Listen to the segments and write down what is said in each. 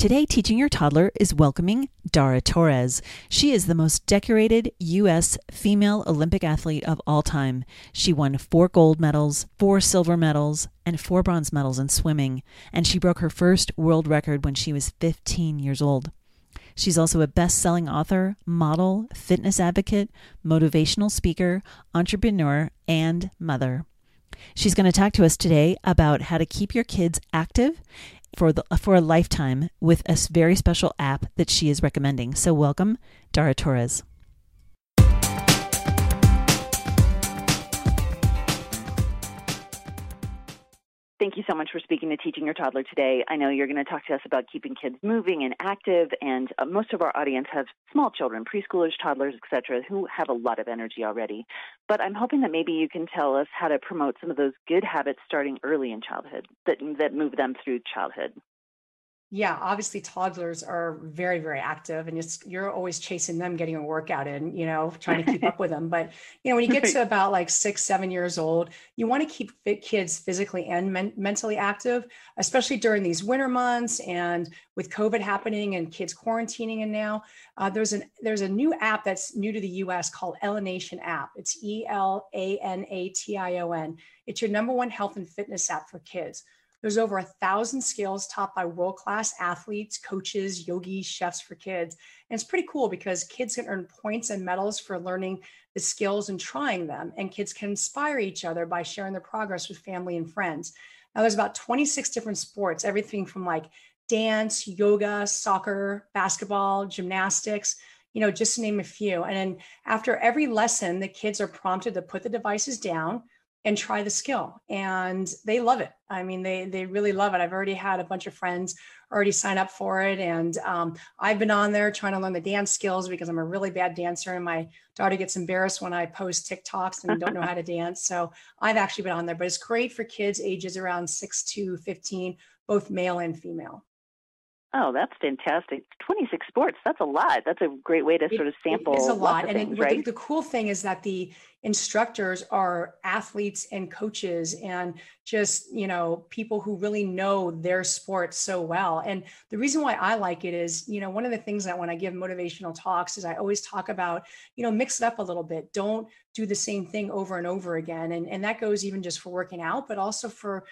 Today, Teaching Your Toddler is welcoming Dara Torres. She is the most decorated U.S. female Olympic athlete of all time. She won 4 gold medals, 4 silver medals, and 4 bronze medals in swimming. And she broke her first world record when she was 15 years old. She's also a best-selling author, model, fitness advocate, motivational speaker, entrepreneur, and mother. She's going to talk to us today about how to keep your kids active for a lifetime with a very special app that she is recommending. So welcome, Dara Torres. Thank you so much for speaking to Teaching Your Toddler today. I know you're going to talk to us about keeping kids moving and active, and most of our audience have small children, preschoolers, toddlers, et cetera, who have a lot of energy already. But I'm hoping that maybe you can tell us how to promote some of those good habits starting early in childhood that move them through childhood. Yeah, obviously toddlers are very, very active, and you're always chasing them, getting a workout in, trying to keep up with them. But, when you get to about 6, 7 years old, you want to keep kids physically and mentally active, especially during these winter months and with COVID happening and kids quarantining. And now there's a new app that's new to the US called Elanation app. It's Elanation. It's your #1 health and fitness app for kids. There's over 1,000 skills taught by world-class athletes, coaches, yogis, chefs for kids. And it's pretty cool because kids can earn points and medals for learning the skills and trying them. And kids can inspire each other by sharing their progress with family and friends. Now there's about 26 different sports, everything from dance, yoga, soccer, basketball, gymnastics, just to name a few. And then after every lesson, the kids are prompted to put the devices down and try the skill. And they love it. I mean, they really love it. I've already had a bunch of friends already sign up for it. And I've been on there trying to learn the dance skills because I'm a really bad dancer. And my daughter gets embarrassed when I post TikToks and don't know how to dance. So I've actually been on there, but it's great for kids ages around 6 to 15, both male and female. Oh, that's fantastic. 26 sports. That's a lot. That's a great way to sort of sample. It's a lot. And things, right? The cool thing is that the instructors are athletes and coaches and just, people who really know their sport so well. And the reason why I like it is, one of the things that when I give motivational talks is I always talk about, mix it up a little bit. Don't do the same thing over and over again. And that goes even just for working out, but also for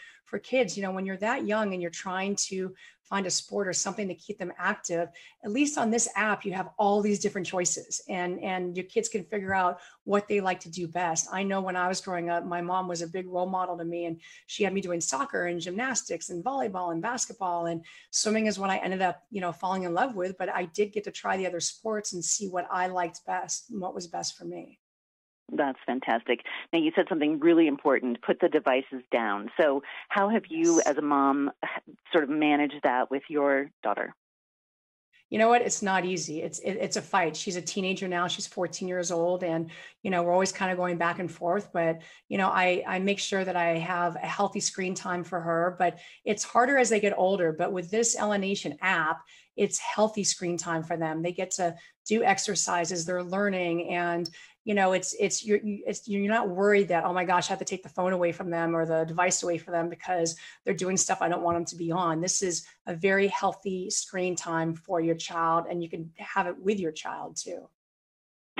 kids, when you're that young and you're trying to find a sport or something to keep them active, at least on this app, you have all these different choices and your kids can figure out what they like to do best. I know when I was growing up, my mom was a big role model to me, and she had me doing soccer and gymnastics and volleyball and basketball, and swimming is what I ended up, falling in love with, but I did get to try the other sports and see what I liked best and what was best for me. That's fantastic. Now, you said something really important, put the devices down. So how have you as a mom sort of managed that with your daughter? You know what? It's not easy. It's a fight. She's a teenager now. She's 14 years old. And, we're always kind of going back and forth, but, I make sure that I have a healthy screen time for her, but it's harder as they get older. But with this Elanation app, it's healthy screen time for them. They get to do exercises, they're learning, and, you're not worried that, oh my gosh, I have to take the phone away from them or the device away from them because they're doing stuff I don't want them to be on. This is a very healthy screen time for your child, and you can have it with your child too.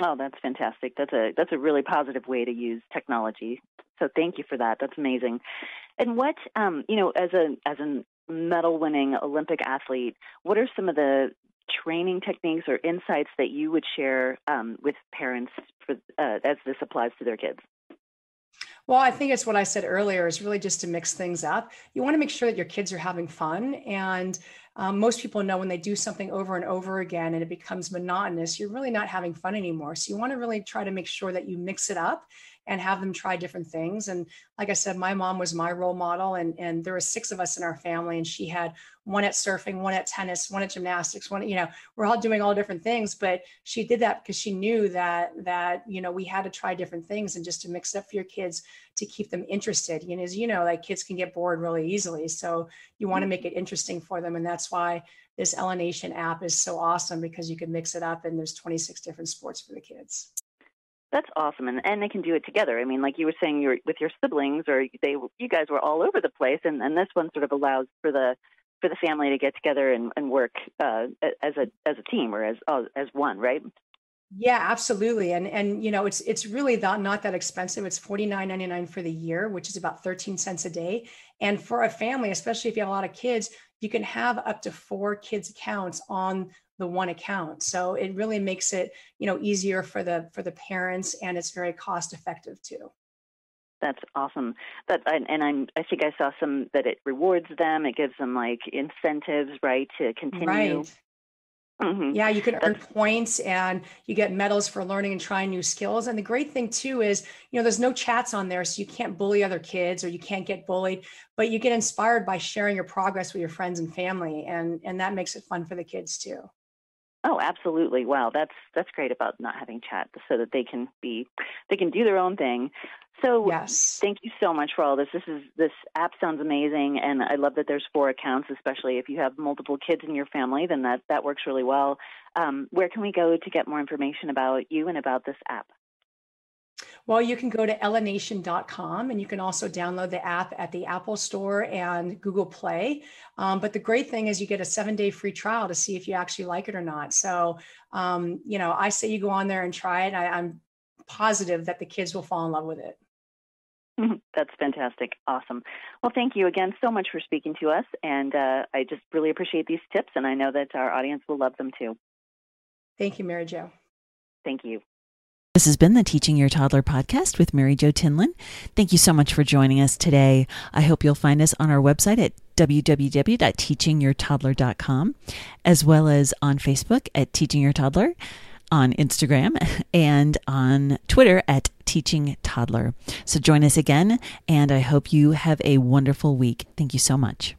Oh, that's fantastic. That's a really positive way to use technology. So thank you for that. That's amazing. And what, as a medal-winning Olympic athlete, what are some of the training techniques or insights that you would share with parents as this applies to their kids? Well, I think it's what I said earlier, is really just to mix things up. You want to make sure that your kids are having fun. And most people know when they do something over and over again and it becomes monotonous, you're really not having fun anymore. So you want to really try to make sure that you mix it up and have them try different things. And like I said, my mom was my role model, and there were 6 of us in our family, and she had one at surfing, one at tennis, one at gymnastics, one, we're all doing all different things, but she did that because she knew that, we had to try different things and just to mix up for your kids to keep them interested. And as you know, kids can get bored really easily. So you want to make it interesting for them. And that's why this Elanation app is so awesome, because you can mix it up, and there's 26 different sports for the kids. That's awesome. And they can do it together. I mean, like you were saying, with your siblings, or you guys were all over the place. And this one sort of allows for the for the family to get together and work as a team or as one, right? Yeah, absolutely. And you know, it's really not that expensive. It's $49.99 for the year, which is about 13 cents a day. And for a family, especially if you have a lot of kids, you can have up to 4 kids accounts on the one account. So it really makes it, you know, easier for the parents, and it's very cost effective too. That's awesome. I think I saw some that it rewards them. It gives them like incentives, right, to continue. Right. Mm-hmm. Yeah, you can earn points and you get medals for learning and trying new skills. And the great thing too is, you know, there's no chats on there, so you can't bully other kids or you can't get bullied, but you get inspired by sharing your progress with your friends and family. And that makes it fun for the kids too. Oh, absolutely. Wow. That's great about not having chat, so that they can do their own thing. So yes. Thank you so much for all this. This app sounds amazing, and I love that there's 4 accounts, especially if you have multiple kids in your family, then that works really well. Where can we go to get more information about you and about this app? Well, you can go to elanation.com, and you can also download the app at the Apple Store and Google Play. But the great thing is you get a 7-day free trial to see if you actually like it or not. So, you know, I say you go on there and try it. I'm positive that the kids will fall in love with it. That's fantastic. Awesome. Well, thank you again so much for speaking to us. And I just really appreciate these tips, and I know that our audience will love them too. Thank you, Mary Jo. Thank you. This has been the Teaching Your Toddler podcast with Mary Jo Tinlin. Thank you so much for joining us today. I hope you'll find us on our website at www.teachingyourtoddler.com, as well as on Facebook at Teaching Your Toddler, on Instagram, and on Twitter at Teaching Toddler. So join us again, and I hope you have a wonderful week. Thank you so much.